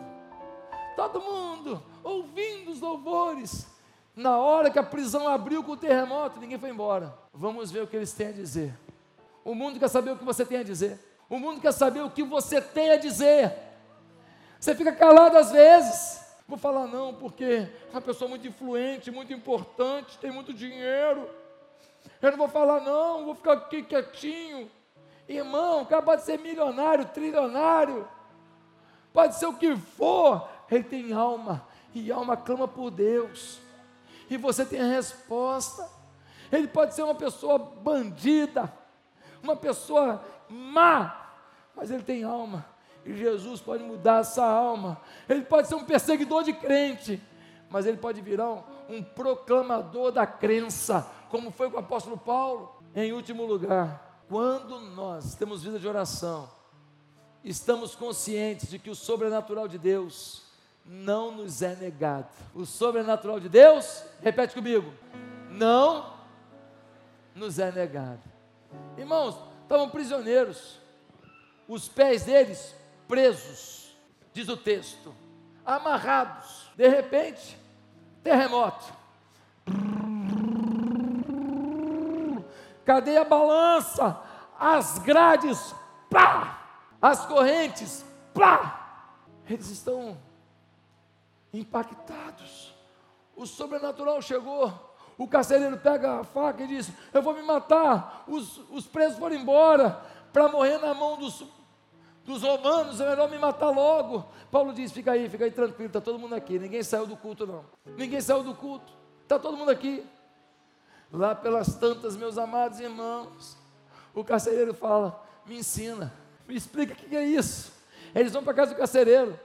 Todo mundo ouvindo os louvores. Na hora que a prisão abriu com o terremoto, ninguém foi embora. Vamos ver o que eles têm a dizer. O mundo quer saber o que você tem a dizer. O mundo quer saber o que você tem a dizer. Você fica calado às vezes. Vou falar não, porque é uma pessoa muito influente, muito importante, tem muito dinheiro. Eu não vou falar não, vou ficar aqui quietinho. Irmão, acaba de ser milionário, trilionário. Pode ser o que for. Ele tem alma, e alma clama por Deus, e você tem a resposta. Ele pode ser uma pessoa bandida, uma pessoa má, mas ele tem alma, e Jesus pode mudar essa alma. Ele pode ser um perseguidor de crente, mas ele pode virar um proclamador da crença, como foi com o apóstolo Paulo. Em último lugar, quando nós temos vida de oração, estamos conscientes de que o sobrenatural de Deus não nos é negado. O sobrenatural de Deus, repete comigo, não nos é negado. Irmãos, estavam prisioneiros, os pés deles presos, diz o texto, amarrados, de repente, terremoto, cadê a balança? As grades, pá! As correntes, pá! Eles estão impactados, o sobrenatural chegou, o carcereiro pega a faca e diz, eu vou me matar, os presos foram embora, para morrer na mão dos romanos, é melhor me matar logo. Paulo diz, fica aí tranquilo, está todo mundo aqui, ninguém saiu do culto não, está todo mundo aqui. Lá pelas tantas, meus amados irmãos, o carcereiro fala, me ensina, me explica o que é isso. Eles vão para a casa do carcereiro,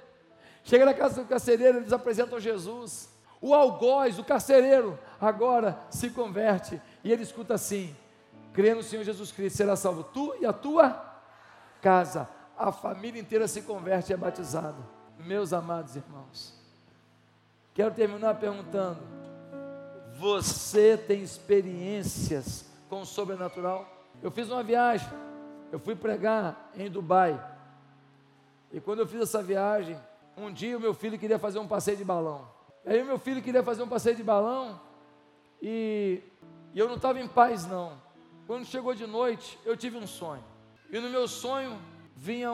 chega na casa do carcereiro, eles apresentam Jesus, o algoz, o carcereiro, agora se converte, e ele escuta assim, crê no Senhor Jesus Cristo, será salvo tu e a tua casa. A família inteira se converte e é batizada. Meus amados irmãos, quero terminar perguntando, você tem experiências com o sobrenatural? Eu fiz uma viagem, eu fui pregar em Dubai, e quando eu fiz essa viagem, um dia o meu filho queria fazer um passeio de balão, e eu não estava em paz não. Quando chegou de noite, eu tive um sonho, e no meu sonho, vinha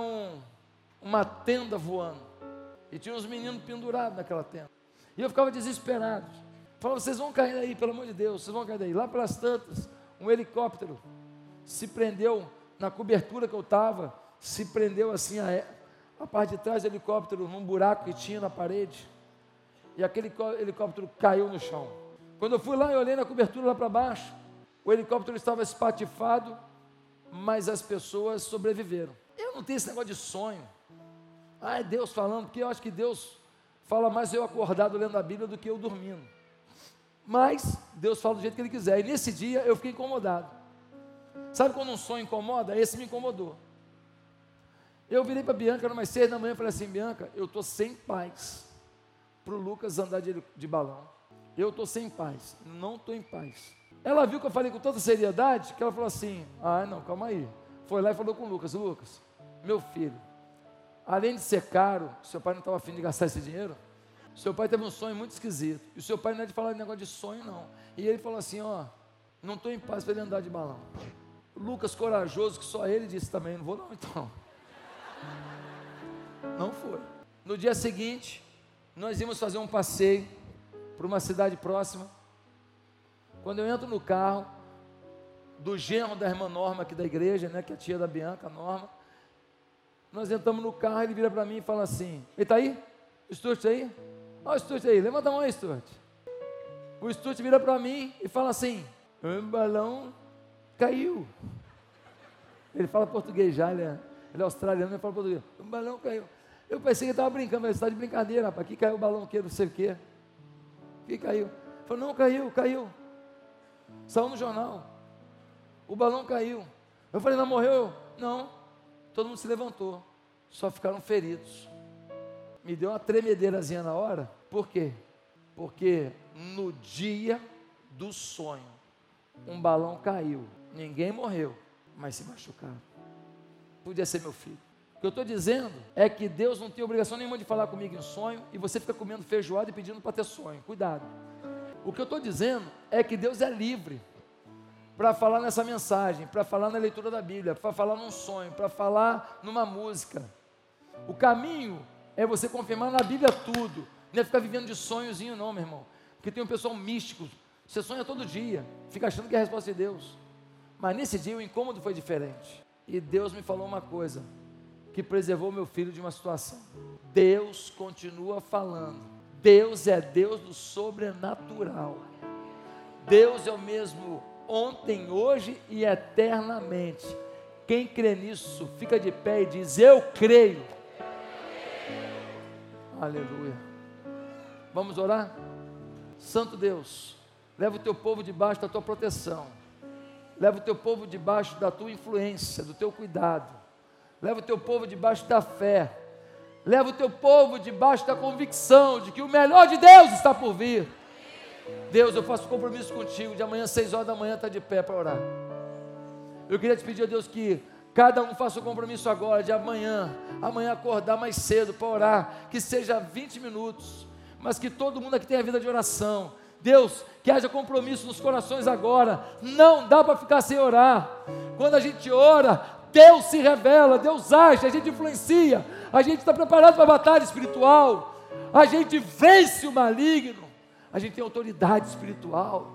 uma tenda voando, e tinha uns meninos pendurados naquela tenda, e eu ficava desesperado, falava, vocês vão cair daí, pelo amor de Deus, vocês vão cair daí. Lá pelas tantas, um helicóptero se prendeu na cobertura que eu estava, se prendeu assim, a parte de trás do helicóptero, num buraco que tinha na parede, e aquele helicóptero caiu no chão. Quando eu fui lá e olhei na cobertura lá para baixo, o helicóptero estava espatifado, mas as pessoas sobreviveram. Eu não tenho esse negócio de sonho, é Deus falando, porque eu acho que Deus fala mais eu acordado lendo a Bíblia do que eu dormindo, mas Deus fala do jeito que Ele quiser, e nesse dia eu fiquei incomodado. Sabe quando um sonho incomoda? Esse me incomodou. Eu virei para Bianca, era umas 6 da manhã, e falei assim, Bianca, eu estou sem paz para o Lucas andar de balão, eu estou sem paz, não estou em paz. Ela viu que eu falei com tanta seriedade, que ela falou assim, não, calma aí. Foi lá e falou com o Lucas, meu filho, além de ser caro, seu pai não estava afim de gastar esse dinheiro, seu pai teve um sonho muito esquisito, e o seu pai não é de falar de negócio de sonho não, e ele falou assim, não estou em paz para ele andar de balão. Lucas corajoso, que só ele disse também, não vou não então, não foi. No dia seguinte, nós íamos fazer um passeio, para uma cidade próxima. Quando eu entro no carro do genro da irmã Norma aqui da igreja, que é a tia da Bianca, a Norma, nós entramos no carro, ele vira para mim e fala assim, ele está aí? O Stuart está aí? Olha o Stuart aí, levanta a mão aí, Stuart. O Stuart vira para mim e fala assim, o balão caiu. Ele fala português já, ele é australiano, ele fala português, o balão caiu. Eu pensei que ele estava brincando, mas ele está de brincadeira, rapaz, que caiu o balão, que não sei o quê, que caiu. Ele falou, não, caiu. Saiu no jornal, o balão caiu. Eu falei, não morreu? Não, todo mundo se levantou, só ficaram feridos. Me deu uma tremedeirazinha na hora. Por quê? Porque no dia do sonho, um balão caiu, ninguém morreu, mas se machucaram. Podia ser meu filho. O que eu estou dizendo é que Deus não tem obrigação nenhuma de falar comigo em sonho, e você fica comendo feijoada e pedindo para ter sonho, cuidado. O que eu estou dizendo é que Deus é livre para falar nessa mensagem, para falar na leitura da Bíblia, para falar num sonho, para falar numa música. O caminho é você confirmar na Bíblia tudo, não é ficar vivendo de sonhozinho não, meu irmão, porque tem um pessoal místico, você sonha todo dia, fica achando que é a resposta de Deus, mas nesse dia o incômodo foi diferente, e Deus me falou uma coisa, que preservou meu filho de uma situação. Deus continua falando, Deus é Deus do sobrenatural, Deus é o mesmo ontem, hoje e eternamente. Quem crê nisso, fica de pé e diz, eu creio. Aleluia. Vamos orar? Santo Deus, leva o teu povo debaixo da tua proteção, leva o teu povo debaixo da tua influência, do teu cuidado, leva o teu povo debaixo da fé, leva o teu povo debaixo da convicção de que o melhor de Deus está por vir. Deus, eu faço compromisso contigo, de amanhã 6 horas da manhã estar de pé para orar. Eu queria te pedir, ó Deus, que Cada um faça o compromisso agora de amanhã acordar mais cedo para orar, que seja 20 minutos, mas que todo mundo aqui tenha vida de oração. Deus, que haja compromisso nos corações agora. Não dá para ficar sem orar. Quando a gente ora, Deus se revela, Deus age, a gente influencia, a gente está preparado para a batalha espiritual, a gente vence o maligno, a gente tem autoridade espiritual.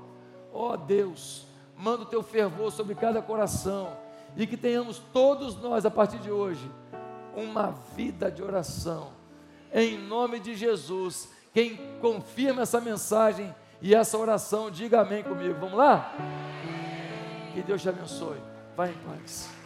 Ó Deus, manda o teu fervor sobre cada coração, e que tenhamos todos nós, a partir de hoje, uma vida de oração, em nome de Jesus. Quem confirma essa mensagem e essa oração, diga amém comigo. Vamos lá? Que Deus te abençoe, vai em paz.